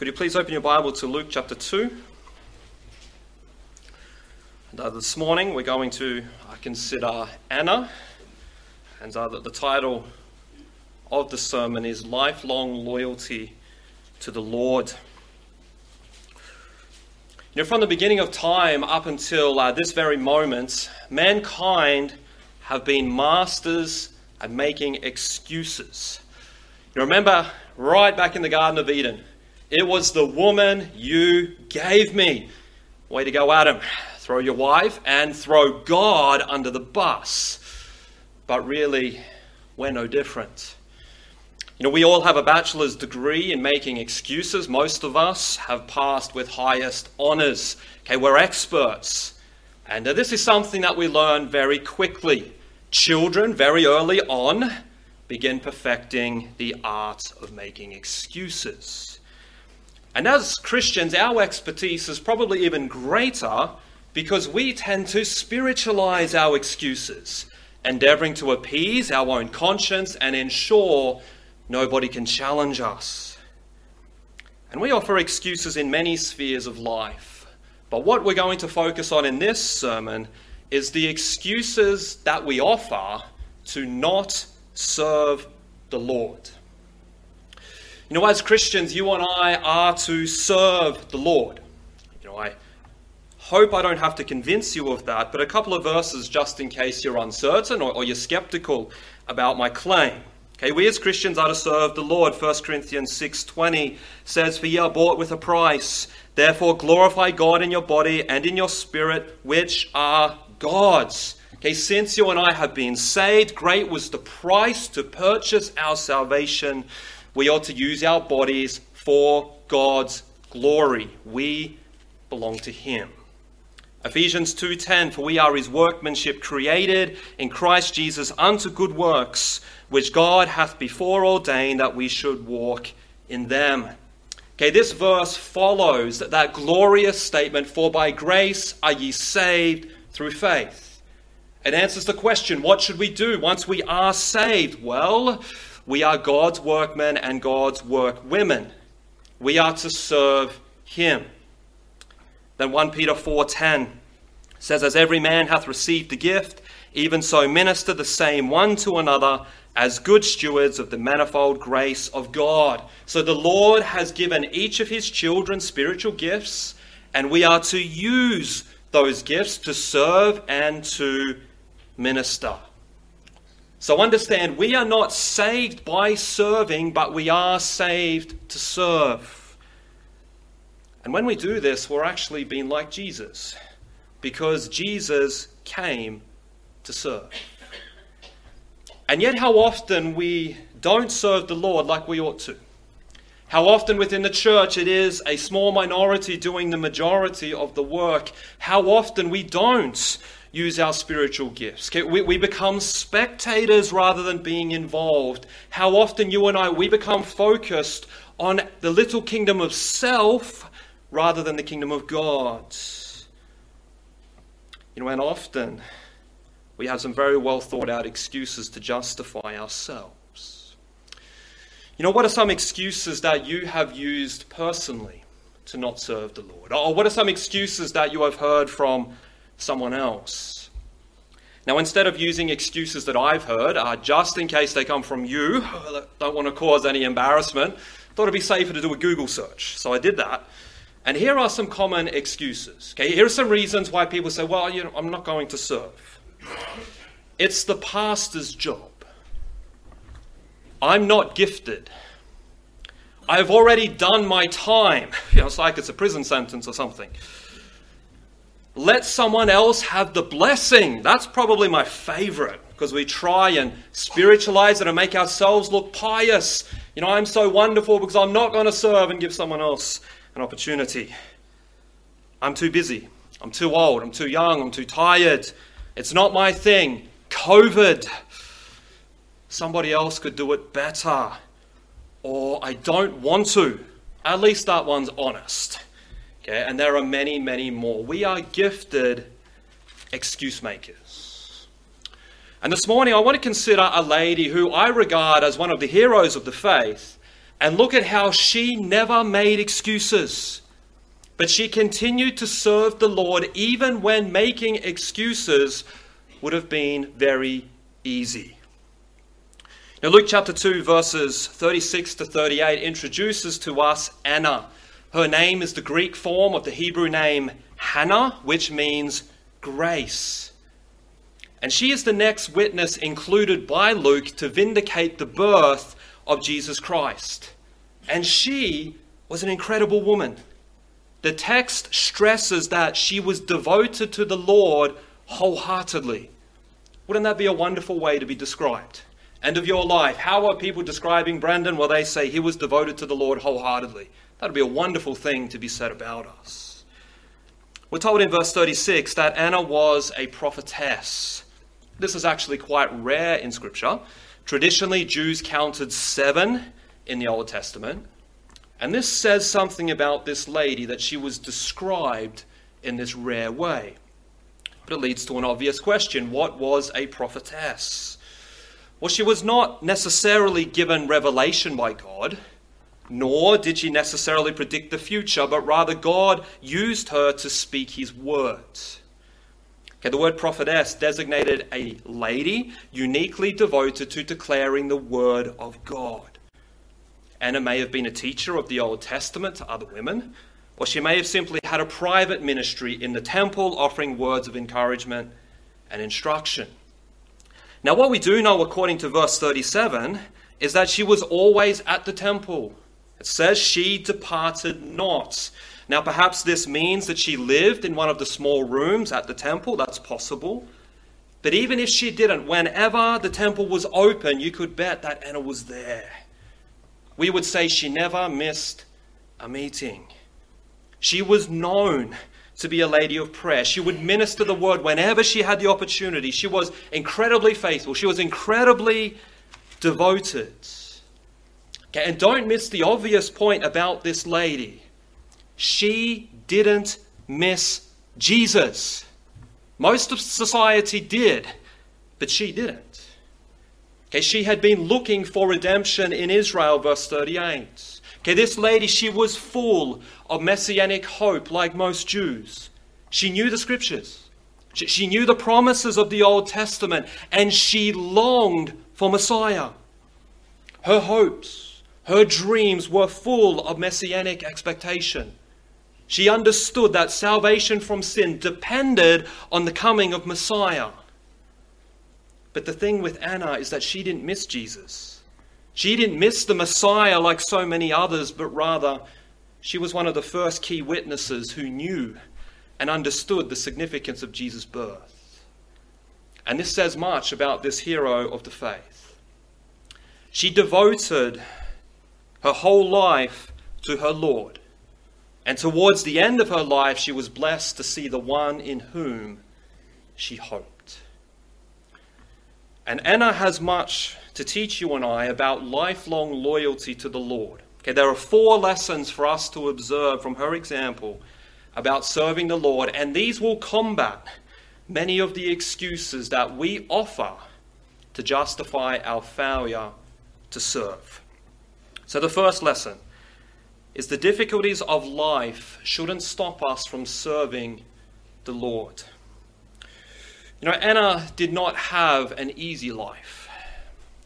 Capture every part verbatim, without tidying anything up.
Could you please open your Bible to Luke chapter two? And, uh, this morning we're going to uh, consider Anna, and uh, the title of the sermon is Lifelong Loyalty to the Lord. You know, from the beginning of time up until uh, this very moment, mankind have been masters at making excuses. You remember right back in the Garden of Eden, it was the woman you gave me. Way to go, Adam. Throw your wife and throw God under the bus. But really, we're no different. You know, we all have a bachelor's degree in making excuses. Most of us have passed with highest honours. Okay, we're experts. And uh, this is something that we learn very quickly. Children, very early on, begin perfecting the art of making excuses. And as Christians, our expertise is probably even greater because we tend to spiritualise our excuses, endeavouring to appease our own conscience and ensure nobody can challenge us. And we offer excuses in many spheres of life. But what we're going to focus on in this sermon is the excuses that we offer to not serve the Lord. You know, as Christians, you and I are to serve the Lord. You know, I hope I don't have to convince you of that, but a couple of verses just in case you're uncertain or, or you're skeptical about my claim. Okay, we as Christians are to serve the Lord. First Corinthians six twenty says, "For ye are bought with a price. Therefore glorify God in your body and in your spirit, which are God's." Okay, since you and I have been saved, great was the price to purchase our salvation. We ought to use our bodies for God's glory. We belong to Him. Ephesians two ten, "For we are His workmanship, created in Christ Jesus unto good works, which God hath before ordained that we should walk in them." Okay, this verse follows that, that glorious statement, "For by grace are ye saved through faith." It answers the question, what should we do once we are saved? Well, we are God's workmen and God's workwomen. We are to serve Him. Then First Peter four ten says, "As every man hath received the gift, even so minister the same one to another as good stewards of the manifold grace of God." So the Lord has given each of His children spiritual gifts, and we are to use those gifts to serve and to minister. So understand, we are not saved by serving, but we are saved to serve. And when we do this, we're actually being like Jesus, because Jesus came to serve. And yet how often we don't serve the Lord like we ought to. How often within the church it is a small minority doing the majority of the work. How often we don't use our spiritual gifts. We, we become spectators rather than being involved. How often you and I, we become focused on the little kingdom of self rather than the kingdom of God. You know, and often we have some very well thought out excuses to justify ourselves. You know, what are some excuses that you have used personally to not serve the Lord? Or what are some excuses that you have heard from someone else? Now, instead of using excuses that I've heard, uh, just in case they come from you, don't want to cause any embarrassment, thought it'd be safer to do a Google search. So I did that. And here are some common excuses. Okay, here are some reasons why people say, well, you know, I'm not going to serve. It's the pastor's job. I'm not gifted. I've already done my time. You know, it's like it's a prison sentence or something. Let someone else have the blessing. That's probably my favorite, because we try and spiritualize it and make ourselves look pious. You know, I'm so wonderful because I'm not going to serve and give someone else an opportunity. I'm too busy. I'm too old. I'm too young. I'm too tired. It's not my thing. COVID. Somebody else could do it better. Or I don't want to. At least that one's honest. Okay, and there are many, many more. We are gifted excuse makers. And this morning I want to consider a lady who I regard as one of the heroes of the faith, And look at how she never made excuses, but she continued to serve the Lord even when making excuses would have been very easy. Now, Luke chapter two, verses thirty-six to thirty-eight introduces to us Anna. Her name is the Greek form of the Hebrew name Hannah, which means grace. And she is the next witness included by Luke to vindicate the birth of Jesus Christ. And she was an incredible woman. The text stresses that she was devoted to the Lord wholeheartedly. Wouldn't that be a wonderful way to be described? End of your life. How are people describing Brandon? Well, they say he was devoted to the Lord wholeheartedly. That would be a wonderful thing to be said about us. We're told in verse thirty-six that Anna was a prophetess. This is actually quite rare in Scripture. Traditionally, Jews counted seven in the Old Testament. And this says something about this lady, that she was described in this rare way. But it leads to an obvious question. What was a prophetess? Well, she was not necessarily given revelation by God, nor did she necessarily predict the future, but rather God used her to speak his words. Okay, the word prophetess designated a lady uniquely devoted to declaring the word of God. Anna may have been a teacher of the Old Testament to other women, or she may have simply had a private ministry in the temple offering words of encouragement and instruction. Now, what we do know, according to verse thirty-seven, is that she was always at the temple. It says she departed not. Now, perhaps this means that she lived in one of the small rooms at the temple. That's possible. But even if she didn't, whenever the temple was open, you could bet that Anna was there. We would say she never missed a meeting. She was known to be a lady of prayer. She would minister the word whenever she had the opportunity. She was incredibly faithful. She was incredibly devoted. Okay, and don't miss the obvious point about this lady. She didn't miss Jesus. Most of society did, but she didn't. Okay, she had been looking for redemption in Israel, verse thirty-eight. Okay, this lady, she was full of messianic hope, like most Jews. She knew the scriptures. She, she knew the promises of the Old Testament, and she longed for Messiah. Her hopes, her dreams were full of messianic expectation. She understood that salvation from sin depended on the coming of Messiah. But the thing with Anna is that she didn't miss Jesus. She didn't miss the Messiah like so many others, but rather she was one of the first key witnesses who knew and understood the significance of Jesus' birth. And this says much about this hero of the faith. She devoted her whole life to her Lord. And towards the end of her life, she was blessed to see the one in whom she hoped. And Anna has much to teach you and I about lifelong loyalty to the Lord. Okay, there are four lessons for us to observe from her example about serving the Lord, and these will combat many of the excuses that we offer to justify our failure to serve. So the first lesson is the difficulties of life shouldn't stop us from serving the Lord. You know, Anna did not have an easy life.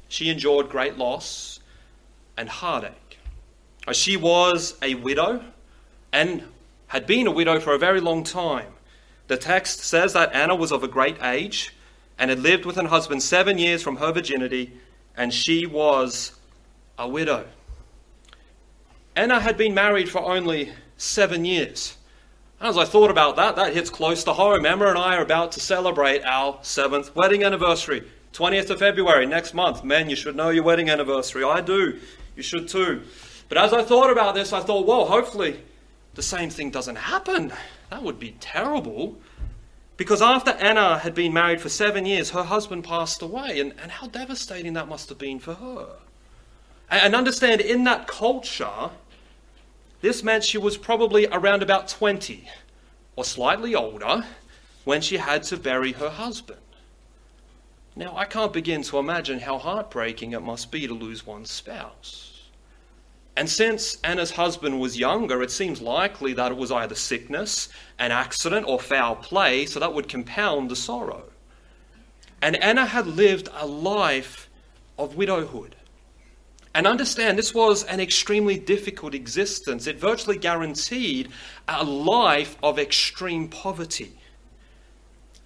She endured great loss and heartache. She was a widow and had been a widow for a very long time. The text says that Anna was of a great age and had lived with her husband seven years from her virginity, and she was a widow. Anna had been married for only seven years. As I thought about that, that hits close to home. Emma and I are about to celebrate our seventh wedding anniversary. twentieth of February, next month. Men, you should know your wedding anniversary. I do. You should too. But as I thought about this, I thought, well, hopefully the same thing doesn't happen. That would be terrible. Because after Anna had been married for seven years, her husband passed away. And, and how devastating that must have been for her. And, and understand, in that culture, this meant she was probably around about twenty or slightly older when she had to bury her husband. Now, I can't begin to imagine how heartbreaking it must be to lose one's spouse. And since Anna's husband was younger, it seems likely that it was either sickness, an accident, or foul play, so that would compound the sorrow. And Anna had lived a life of widowhood. And understand, this was an extremely difficult existence. It virtually guaranteed a life of extreme poverty.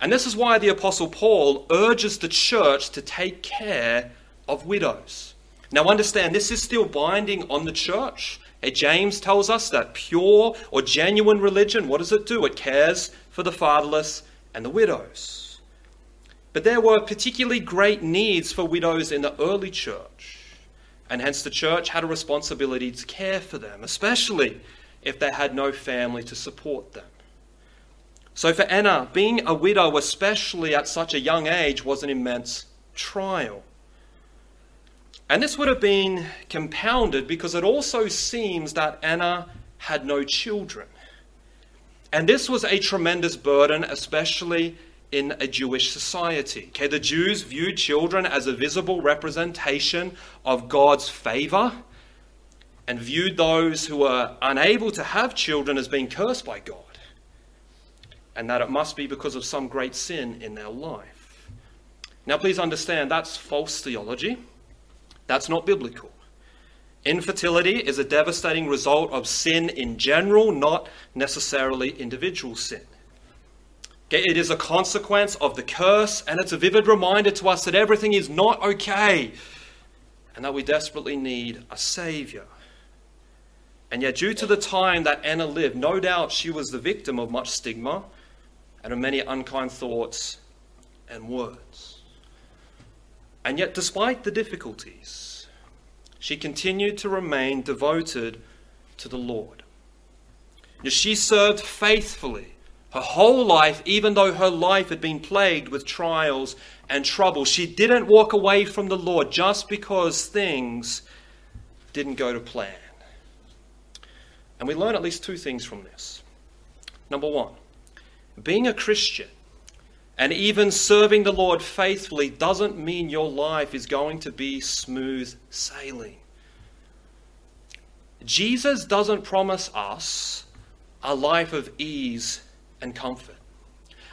And this is why the Apostle Paul urges the church to take care of widows. Now understand, this is still binding on the church. James tells us that pure or genuine religion, what does it do? It cares for the fatherless and the widows. But there were particularly great needs for widows in the early church. And hence the church had a responsibility to care for them, especially if they had no family to support them. So for Anna, being a widow, especially at such a young age, was an immense trial. And this would have been compounded because it also seems that Anna had no children. And this was a tremendous burden, especially in a Jewish society. Okay, the Jews viewed children as a visible representation of God's favor and viewed those who were unable to have children as being cursed by God, and that it must be because of some great sin in their life. Now, please understand, that's false theology. That's not biblical. Infertility is a devastating result of sin in general, not necessarily individual sin. Okay, it is a consequence of the curse, and it's a vivid reminder to us that everything is not okay, and that we desperately need a Savior. And yet, due to the time that Anna lived, no doubt she was the victim of much stigma and of many unkind thoughts and words. And yet, despite the difficulties, she continued to remain devoted to the Lord. Now, she served faithfully her whole life, even though her life had been plagued with trials and trouble. She didn't walk away from the Lord just because things didn't go to plan. And we learn at least two things from this. Number one, being a Christian and even serving the Lord faithfully doesn't mean your life is going to be smooth sailing. Jesus doesn't promise us a life of ease and comfort.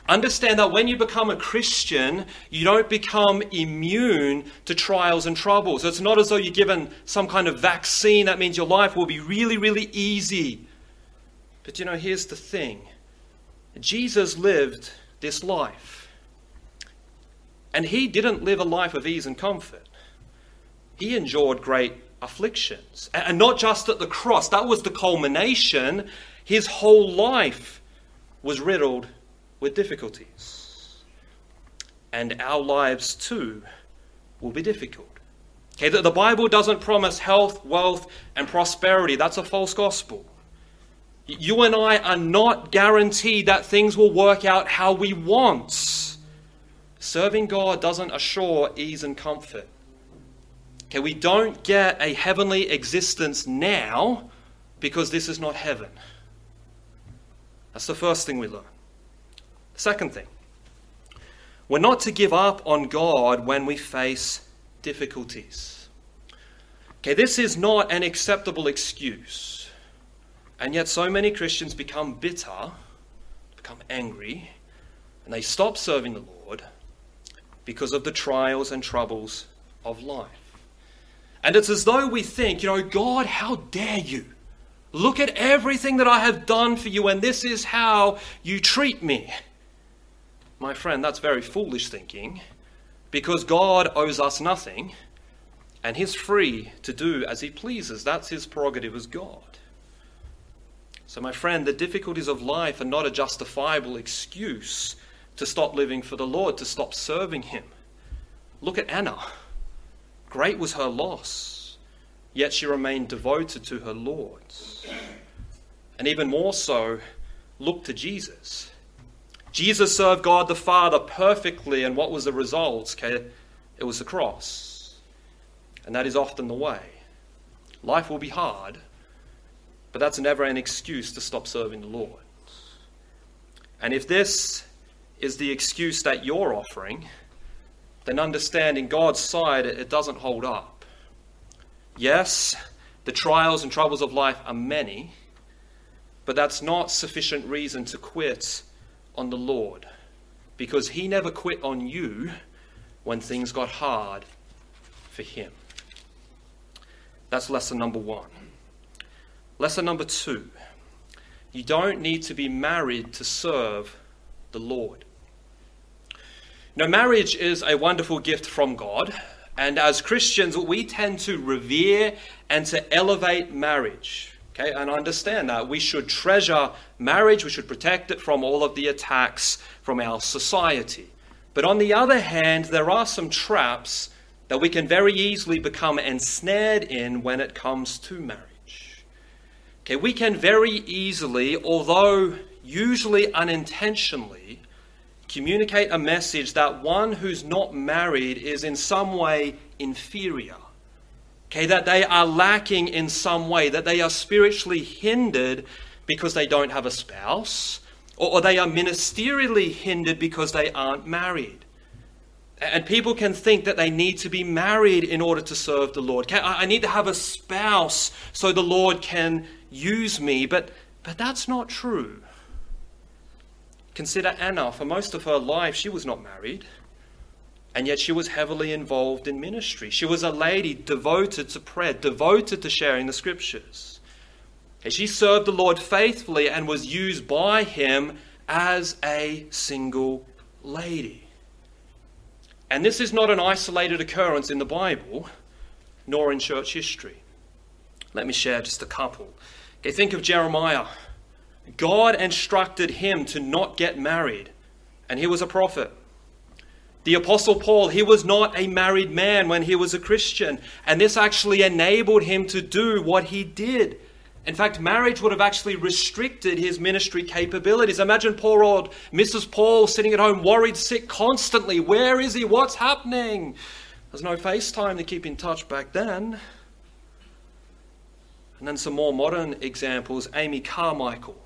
Understand that when you become a Christian, you don't become immune to trials and troubles. It's not as though you're given some kind of vaccine. That means your life will be really, really easy. But you know, here's the thing. Jesus lived this life. And he didn't live a life of ease and comfort. He endured great afflictions. And not just at the cross. That was the culmination. His whole life was riddled with difficulties. And our lives too will be difficult. Okay, the Bible doesn't promise health, wealth, and prosperity. That's a false gospel. You and I are not guaranteed that things will work out how we want. Serving God doesn't assure ease and comfort. Okay, we don't get a heavenly existence now because this is not heaven. That's the first thing we learn. Second thing, we're not to give up on God when we face difficulties. Okay, this is not an acceptable excuse. And yet so many Christians become bitter, become angry, and they stop serving the Lord because of the trials and troubles of life. And it's as though we think, you know, God, how dare you? Look at everything that I have done for you, and this is how you treat me. My friend, that's very foolish thinking, because God owes us nothing, and he's free to do as he pleases. That's his prerogative as God. So my friend, the difficulties of life are not a justifiable excuse to stop living for the Lord, to stop serving him. Look at Anna. Great was her loss, yet she remained devoted to her Lord. And even more so, look to Jesus. Jesus served God the Father perfectly, and what was the result? Okay, it was the cross. And that is often the way. Life will be hard, but that's never an excuse to stop serving the Lord. And if this is the excuse that you're offering, then understand in God's sight it doesn't hold up. Yes, The trials and troubles of life are many, but that's not sufficient reason to quit on the Lord, because he never quit on you when things got hard for him. That's lesson number one. Lesson number two, you don't need to be married to serve the Lord. Now, marriage is a wonderful gift from God, and as Christians, we tend to revere and to elevate marriage. Okay, and I understand that. We should treasure marriage. We should protect it from all of the attacks from our society. But on the other hand, there are some traps that we can very easily become ensnared in when it comes to marriage. Okay, we can very easily, although usually unintentionally, communicate a message that one who's not married is in some way inferior. Okay, that they are lacking in some way, that they are spiritually hindered because they don't have a spouse, or, or they are ministerially hindered because they aren't married. And people can think that they need to be married in order to serve the Lord. Okay, I, I need to have a spouse so the Lord can use me, but, but that's not true. Consider Anna. For most of her life, she was not married. And yet she was heavily involved in ministry. She was a lady devoted to prayer, devoted to sharing the scriptures. And she served the Lord faithfully and was used by him as a single lady. And this is not an isolated occurrence in the Bible, nor in church history. Let me share just a couple. Okay, think of Jeremiah. God instructed him to not get married, and he was a prophet. The Apostle Paul, he was not a married man when he was a Christian. And this actually enabled him to do what he did. In fact, marriage would have actually restricted his ministry capabilities. Imagine poor old Missus Paul sitting at home, worried, sick constantly. Where is he? What's happening? There's no FaceTime to keep in touch back then. And then some more modern examples. Amy Carmichael,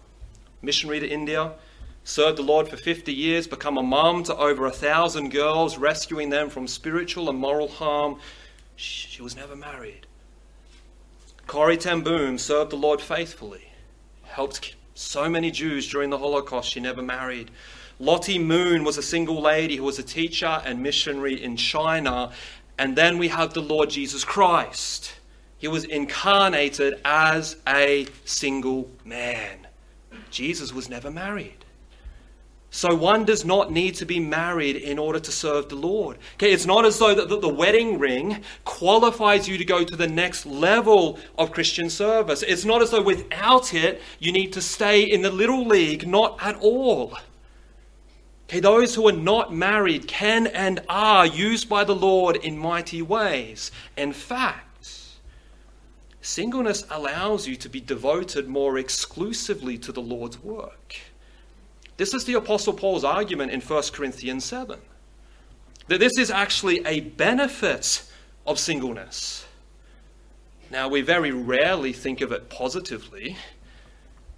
missionary to India. Served the Lord for fifty years, become a mum to over a thousand girls, rescuing them from spiritual and moral harm. She was never married. Corrie Ten Boom served the Lord faithfully, helped so many Jews during the Holocaust. She never married. Lottie Moon was a single lady who was a teacher and missionary in China. And then we have the Lord Jesus Christ. He was incarnated as a single man. Jesus was never married. So one does not need to be married in order to serve the Lord. Okay, it's not as though that the wedding ring qualifies you to go to the next level of Christian service. It's not as though without it, you need to stay in the little league. Not at all. Okay, those who are not married can and are used by the Lord in mighty ways. In fact, singleness allows you to be devoted more exclusively to the Lord's work. This is the Apostle Paul's argument in First Corinthians seven. That this is actually a benefit of singleness. Now, we very rarely think of it positively,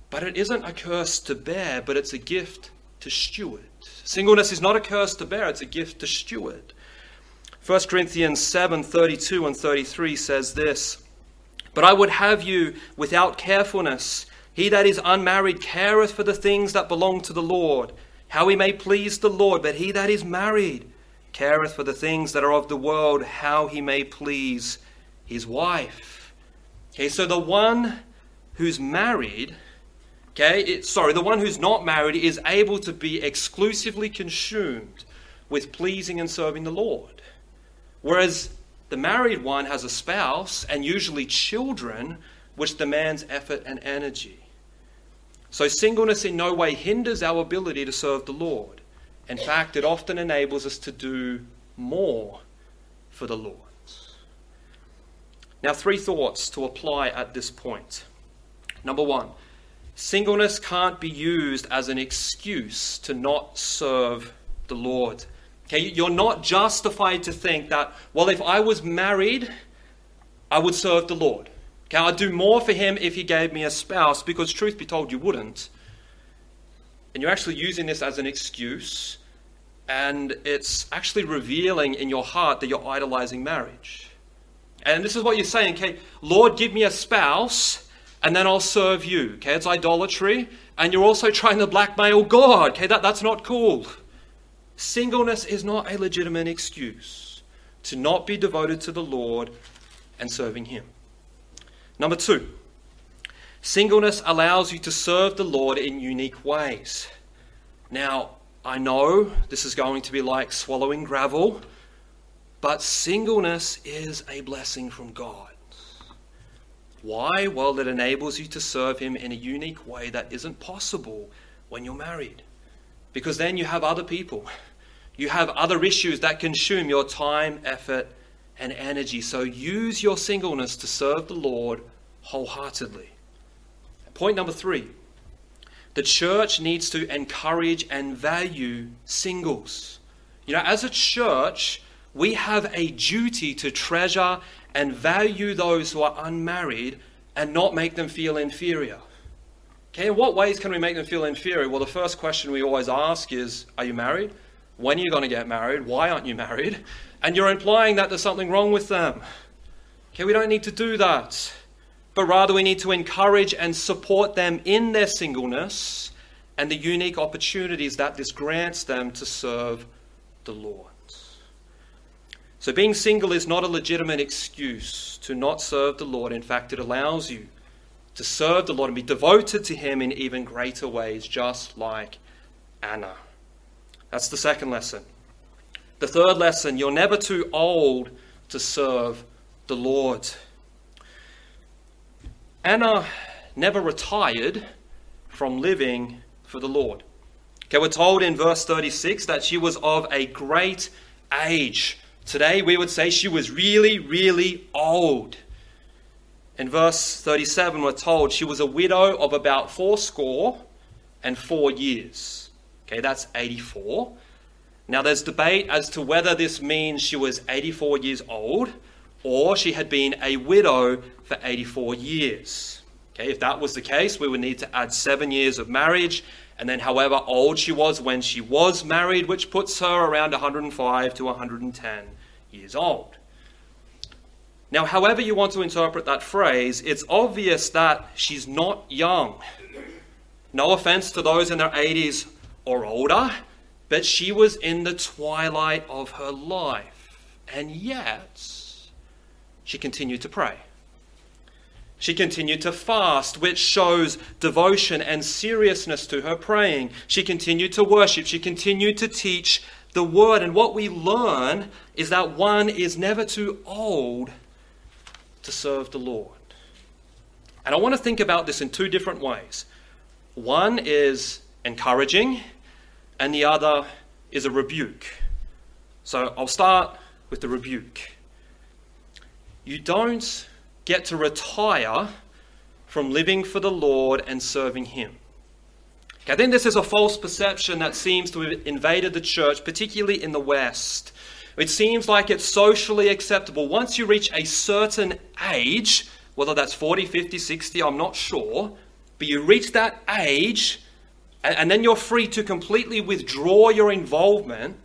but it isn't a curse to bear, but it's a gift to steward. Singleness is not a curse to bear, it's a gift to steward. First Corinthians seven, thirty-two and thirty-three says this, "But I would have you without carefulness. He that is unmarried careth for the things that belong to the Lord, how he may please the Lord. But he that is married careth for the things that are of the world, how he may please his wife." Okay, so the one who's married, okay, it, sorry, the one who's not married is able to be exclusively consumed with pleasing and serving the Lord. Whereas the married one has a spouse and usually children, which demands effort and energy. So singleness in no way hinders our ability to serve the Lord. In fact, it often enables us to do more for the Lord. Now, three thoughts to apply at this point. Number one, singleness can't be used as an excuse to not serve the Lord. Okay, you're not justified to think that, well, if I was married, I would serve the Lord. Okay, I'd do more for him if he gave me a spouse, because truth be told, you wouldn't. And you're actually using this as an excuse, and it's actually revealing in your heart that you're idolizing marriage. And this is what you're saying, okay, Lord, give me a spouse, and then I'll serve you. Okay, it's idolatry, and you're also trying to blackmail God. Okay, that, that's not cool. Singleness is not a legitimate excuse to not be devoted to the Lord and serving Him. Number two, singleness allows you to serve the Lord in unique ways. Now, I know this is going to be like swallowing gravel, but singleness is a blessing from God. Why? Well, it enables you to serve Him in a unique way that isn't possible when you're married. Because then you have other people. You have other issues that consume your time, effort, and energy. So use your singleness to serve the Lord wholeheartedly. Point number three. The church needs to encourage and value singles. You know, as a church, we have a duty to treasure and value those who are unmarried and not make them feel inferior. Okay, in what ways can we make them feel inferior? Well, the first question we always ask is, are you married? When are you going to get married? Why aren't you married? And you're implying that there's something wrong with them. Okay, we don't need to do that. But rather we need to encourage and support them in their singleness and the unique opportunities that this grants them to serve the Lord. So being single is not a legitimate excuse to not serve the Lord. In fact, it allows you to serve the Lord and be devoted to Him in even greater ways, just like Anna. That's the second lesson. The third lesson, you're never too old to serve the Lord. Anna never retired from living for the Lord. Okay, we're told in verse thirty-six that she was of a great age. Today we would say she was really, really old. In verse thirty-seven we're told she was a widow of about fourscore and four years. Okay, that's eighty-four. Now there's debate as to whether this means she was eighty-four years old or she had been a widow for eighty-four years. Okay, if that was the case, we would need to add seven years of marriage, and then however old she was when she was married, which puts her around one hundred five to one hundred ten years old. Now, however you want to interpret that phrase, it's obvious that she's not young. No offense to those in their eighties or older, but she was in the twilight of her life, and yet she continued to pray. She continued to fast, which shows devotion and seriousness to her praying. She continued to worship. She continued to teach the word. And what we learn is that one is never too old to serve the Lord. And I want to think about this in two different ways. One is encouraging, and the other is a rebuke. So I'll start with the rebuke. You don't get to retire from living for the Lord and serving Him. Okay, I think this is a false perception that seems to have invaded the church, particularly in the West. It seems like it's socially acceptable. Once you reach a certain age, whether that's forty, fifty, sixty, I'm not sure, but you reach that age and, and then you're free to completely withdraw your involvement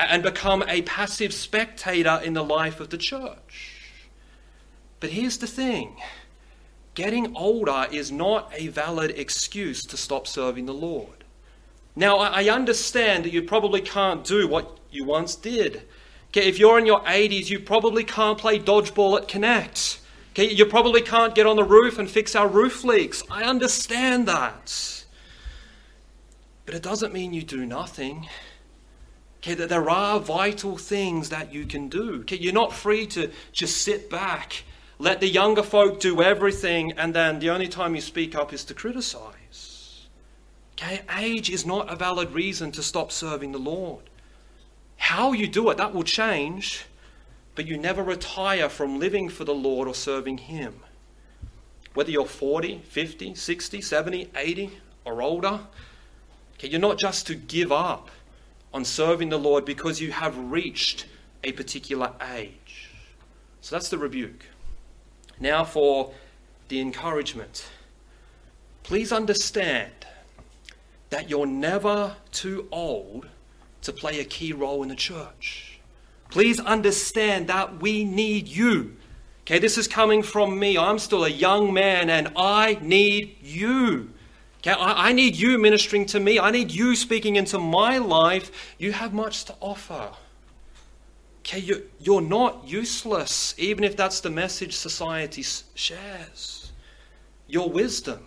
and become a passive spectator in the life of the church. But here's the thing, getting older is not a valid excuse to stop serving the Lord. Now, I understand that you probably can't do what you once did. Okay, if you're in your eighties, you probably can't play dodgeball at Connect. Okay, you probably can't get on the roof and fix our roof leaks. I understand that. But it doesn't mean you do nothing. Okay, that there are vital things that you can do. Okay, you're not free to just sit back, let the younger folk do everything, and then the only time you speak up is to criticize. Okay, age is not a valid reason to stop serving the Lord. How you do it, that will change, but you never retire from living for the Lord or serving Him. Whether you're forty, fifty, sixty, seventy, eighty or older, okay, you're not just to give up on serving the Lord because you have reached a particular age. So that's the rebuke. Now for the encouragement. Please understand that you're never too old to play a key role in the church. Please understand that we need you Okay, this is coming from me. I'm still a young man and I need you. Okay, I, I need you ministering to me. I need you speaking into my life. You have much to offer. Okay, you're, you're not useless, even if that's the message society shares. Your wisdom,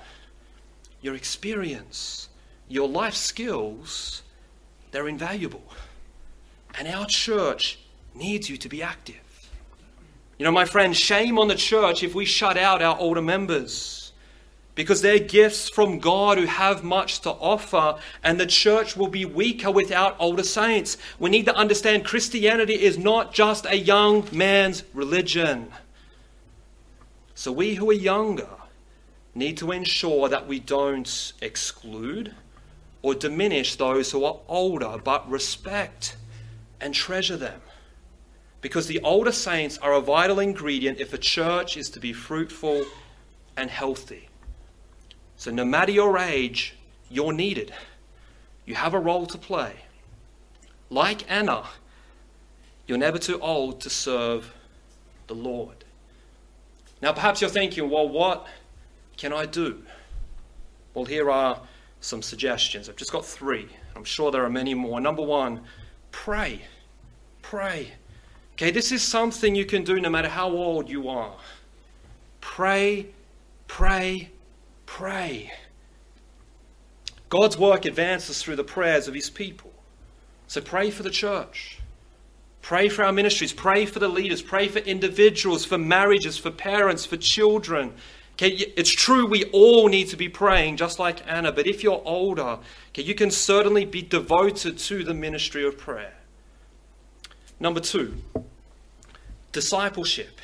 your experience, your life skills, they're invaluable. And our church needs you to be active. You know, my friend, shame on the church if we shut out our older members, because they're gifts from God who have much to offer, and the church will be weaker without older saints. We need to understand Christianity is not just a young man's religion. So we who are younger need to ensure that we don't exclude or diminish those who are older, but respect and treasure them. Because the older saints are a vital ingredient if a church is to be fruitful and healthy. So no matter your age, you're needed. You have a role to play. Like Anna, you're never too old to serve the Lord. Now perhaps you're thinking, well, what can I do? Well, here are some suggestions. I've just got three. I'm sure there are many more. Number one, pray. Pray. Okay, this is something you can do no matter how old you are. Pray, pray, pray. God's work advances through the prayers of his people. So pray for the church. Pray for our ministries. Pray for the leaders. Pray for individuals, for marriages, for parents, for children. Okay, it's true we all need to be praying, just like Anna. But if you're older, okay, you can certainly be devoted to the ministry of prayer. Number two, discipleship.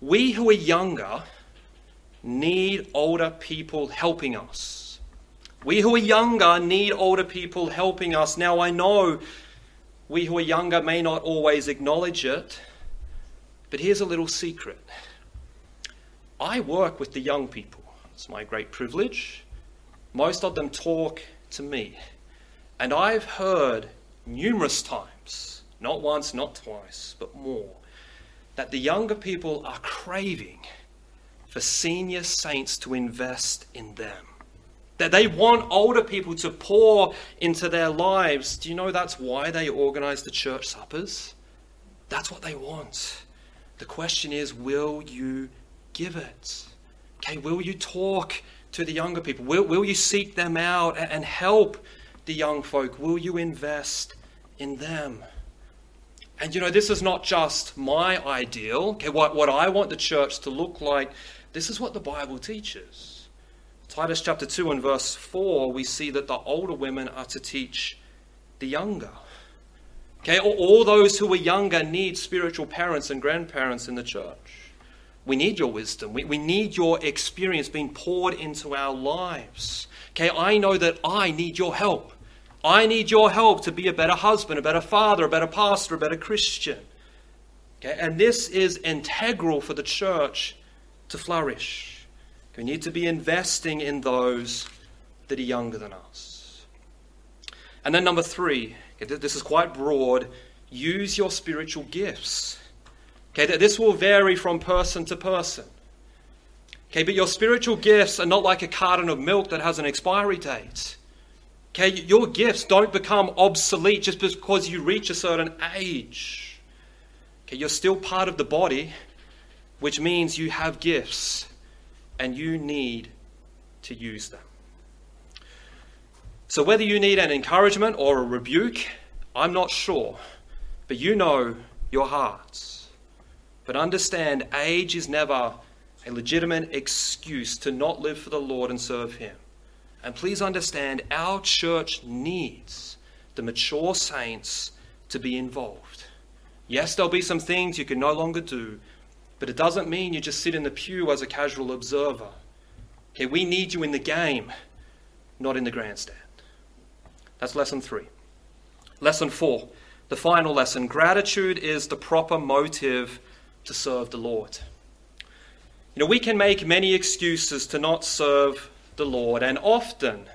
We who are younger need older people helping us. We who are younger need older people helping us. Now, I know we who are younger may not always acknowledge it, but here's a little secret. I work with the young people. It's my great privilege. Most of them talk to me. And I've heard numerous times, not once, not twice, but more, that the younger people are craving for senior saints to invest in them. That they want older people to pour into their lives. Do you know that's why they organize the church suppers? That's what they want. The question is, will you give it? Okay, will you talk to the younger people? Will, will you seek them out and help the young folk? Will you invest in them? And you know, this is not just my ideal, okay, what, what I want the church to look like. This is what the Bible teaches. Titus chapter two and verse four, we see that the older women are to teach the younger. Okay, all, all those who are younger need spiritual parents and grandparents in the church. We need your wisdom. We, we need your experience being poured into our lives. Okay, I know that I need your help. I need your help to be a better husband, a better father, a better pastor, a better Christian. Okay, and this is integral for the church to flourish. We need to be investing in those that are younger than us. And then number three, okay, this is quite broad, use your spiritual gifts. Okay, this will vary from person to person. Okay, but your spiritual gifts are not like a carton of milk that has an expiry date. Okay, your gifts don't become obsolete just because you reach a certain age. Okay, you're still part of the body, which means you have gifts and you need to use them. So whether you need an encouragement or a rebuke, I'm not sure, but you know your hearts. But understand, age is never a legitimate excuse to not live for the Lord and serve him. And please understand, our church needs the mature saints to be involved. Yes, there'll be some things you can no longer do, but it doesn't mean you just sit in the pew as a casual observer. Okay, we need you in the game, not in the grandstand. That's lesson three. Lesson four, the final lesson. Gratitude is the proper motive to serve the Lord. You know, we can make many excuses to not serve the Lord, and often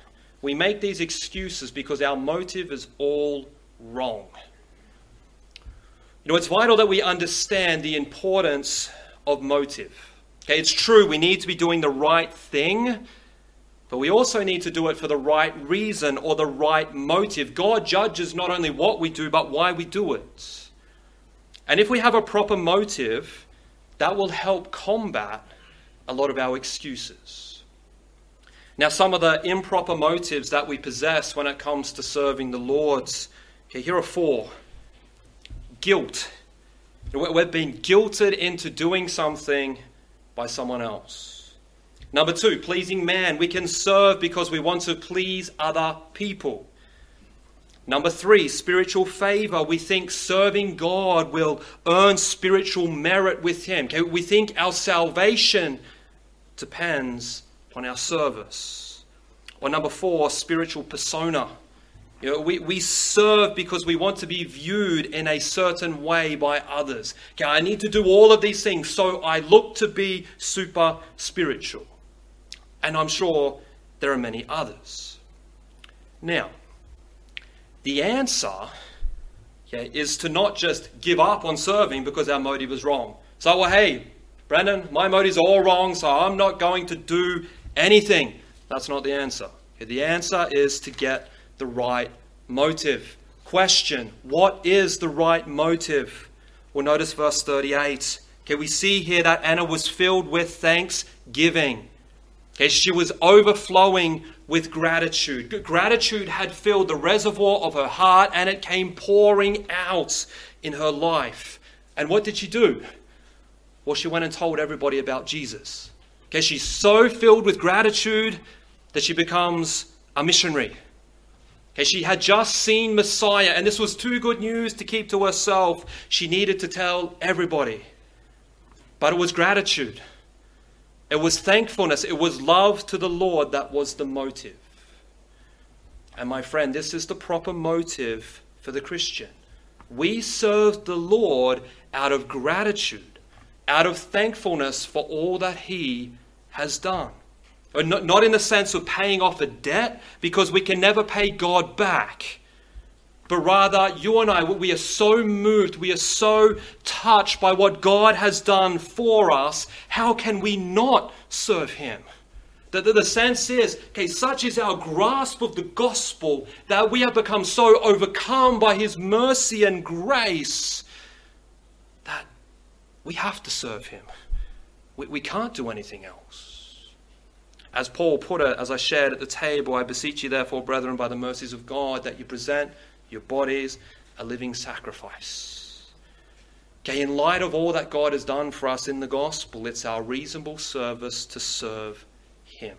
we make these excuses because our motive is all wrong. You know, it's vital that we understand the importance of motive. Okay, it's true, we need to be doing the right thing, but we also need to do it for the right reason or the right motive. God judges not only what we do, but why we do it. And if we have a proper motive, that will help combat a lot of our excuses. Now, some of the improper motives that we possess when it comes to serving the Lord. Okay, here are four. Guilt. We're being guilted into doing something by someone else. Number two, pleasing man. We can serve because we want to please other people. Number three, spiritual favor. We think serving God will earn spiritual merit with him. Okay, we think our salvation depends on our service. Or number four, spiritual persona. You know, we, we serve because we want to be viewed in a certain way by others. Okay, I need to do all of these things, so I look to be super spiritual. And I'm sure there are many others. Now, the answer okay, is to not just give up on serving because our motive is wrong. So, well, hey, Brandon, my motives are all wrong, so I'm not going to do anything. That's not the answer. Okay, the answer is to get the right motive. Question, what is the right motive? Well, notice verse thirty-eight. Okay, we see here that Anna was filled with thanksgiving. Okay, she was overflowing with gratitude. Gratitude had filled the reservoir of her heart and it came pouring out in her life. And what did she do? Well, she went and told everybody about Jesus. Okay, she's so filled with gratitude that she becomes a missionary. Okay, she had just seen Messiah, and this was too good news to keep to herself. She needed to tell everybody. But it was gratitude. It was thankfulness. It was love to the Lord that was the motive. And my friend, this is the proper motive for the Christian. We serve the Lord out of gratitude, out of thankfulness for all that he has done. Not in the sense of paying off a debt, because we can never pay God back. But rather, you and I, we are so moved, we are so touched by what God has done for us. How can we not serve him? The, the, the sense is, okay, such is our grasp of the gospel that we have become so overcome by his mercy and grace that we have to serve him. We, we can't do anything else. As Paul put it, as I shared at the table, I beseech you therefore, brethren, by the mercies of God, that you present your bodies a living sacrifice. Okay, in light of all that God has done for us in the gospel, it's our reasonable service to serve him.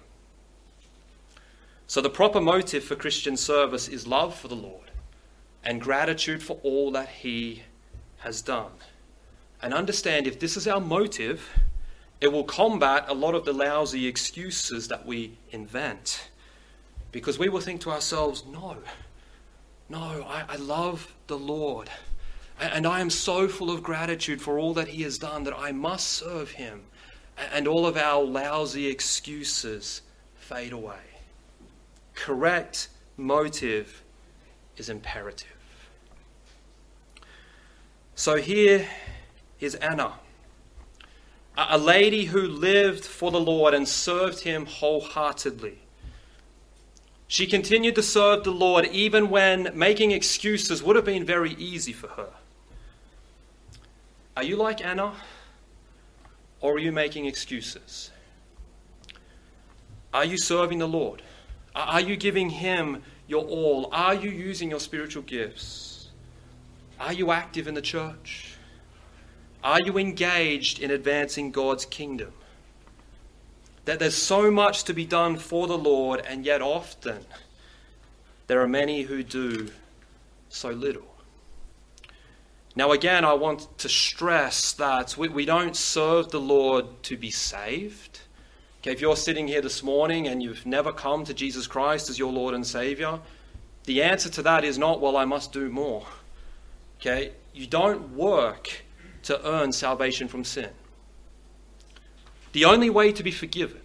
So the proper motive for Christian service is love for the Lord and gratitude for all that he has done. And understand, if this is our motive, it will combat a lot of the lousy excuses that we invent, because we will think to ourselves, no, no, I, I love the Lord and I am so full of gratitude for all that he has done that I must serve him, and all of our lousy excuses fade away. Correct motive is imperative. So here is Anna, a lady who lived for the Lord and served him wholeheartedly. She continued to serve the Lord even when making excuses would have been very easy for her. Are you like Anna, or are you making excuses? Are you serving the Lord? Are you giving him your all? Are you using your spiritual gifts? Are you active in the church? Are you engaged in advancing God's kingdom? That there's so much to be done for the Lord, and yet often there are many who do so little. Now again, I want to stress that we, we don't serve the Lord to be saved. Okay, if you're sitting here this morning and you've never come to Jesus Christ as your Lord and Savior, the answer to that is not, well, I must do more. Okay, you don't work to earn salvation from sin. The only way to be forgiven,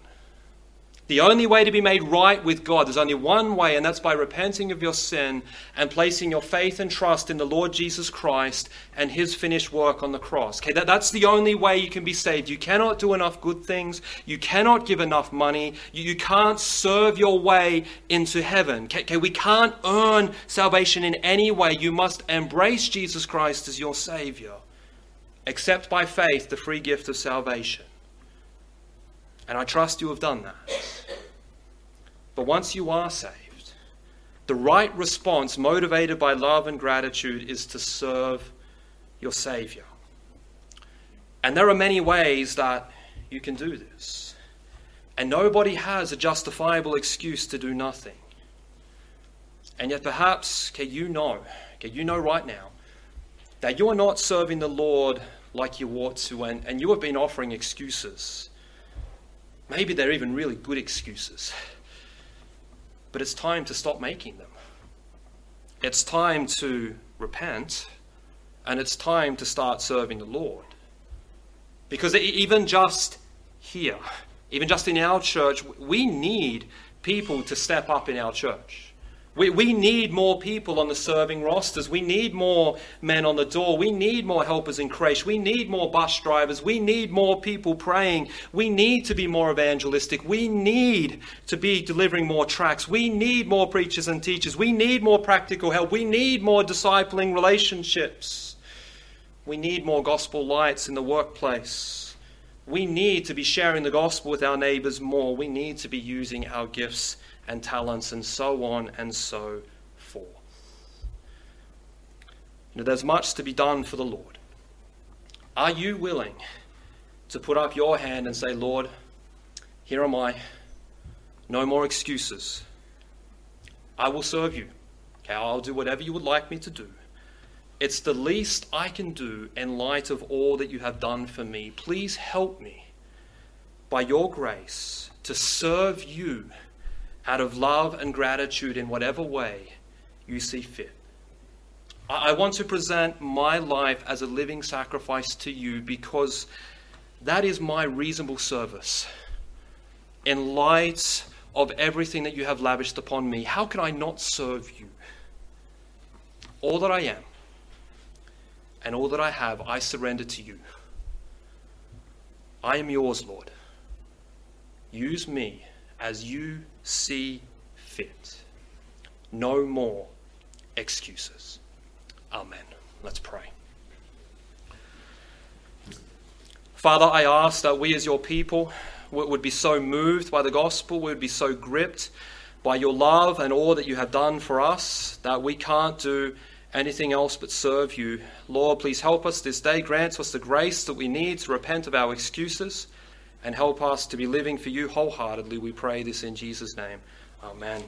The only way to be made right with God, there's only one way, and that's by repenting of your sin and placing your faith and trust in the Lord Jesus Christ and his finished work on the cross. Okay, that, that's the only way you can be saved. You cannot do enough good things. You cannot give enough money. You, you can't serve your way into heaven. Okay, okay, we can't earn salvation in any way. You must embrace Jesus Christ as your Savior. Accept by faith the free gift of salvation. And I trust you have done that. But once you are saved, the right response, motivated by love and gratitude, is to serve your Savior. And there are many ways that you can do this. And nobody has a justifiable excuse to do nothing. And yet perhaps, okay, you know, okay, you know right now, that you are not serving the Lord like you ought to, and, and you have been offering excuses. Maybe they're even really good excuses. But it's time to stop making them. It's time to repent, and it's time to start serving the Lord. Because even just here, even just in our church, we need people to step up in our church. We we need more people on the serving rosters. We need more men on the door. We need more helpers in creche. We need more bus drivers. We need more people praying. We need to be more evangelistic. We need to be delivering more tracts. We need more preachers and teachers. We need more practical help. We need more discipling relationships. We need more gospel lights in the workplace. We need to be sharing the gospel with our neighbors more. We need to be using our gifts and talents, and so on and so forth. You know, there's much to be done for the Lord. Are you willing to put up your hand and say, Lord, here am I. No more excuses. I will serve you. Okay, I'll do whatever you would like me to do. It's the least I can do in light of all that you have done for me. Please help me by your grace to serve you out of love and gratitude in whatever way you see fit. I want to present my life as a living sacrifice to you because that is my reasonable service. In light of everything that you have lavished upon me, how can I not serve you? All that I am and all that I have, I surrender to you. I am yours, Lord. Use me as you see fit. No more excuses. Amen. Let's pray. Father, I ask that we as your people would be so moved by the gospel, we would be so gripped by your love and all that you have done for us, that we can't do anything else but serve you. Lord, please help us this day. Grant us the grace that we need to repent of our excuses, and help us to be living for you wholeheartedly. We pray this in Jesus' name. Amen.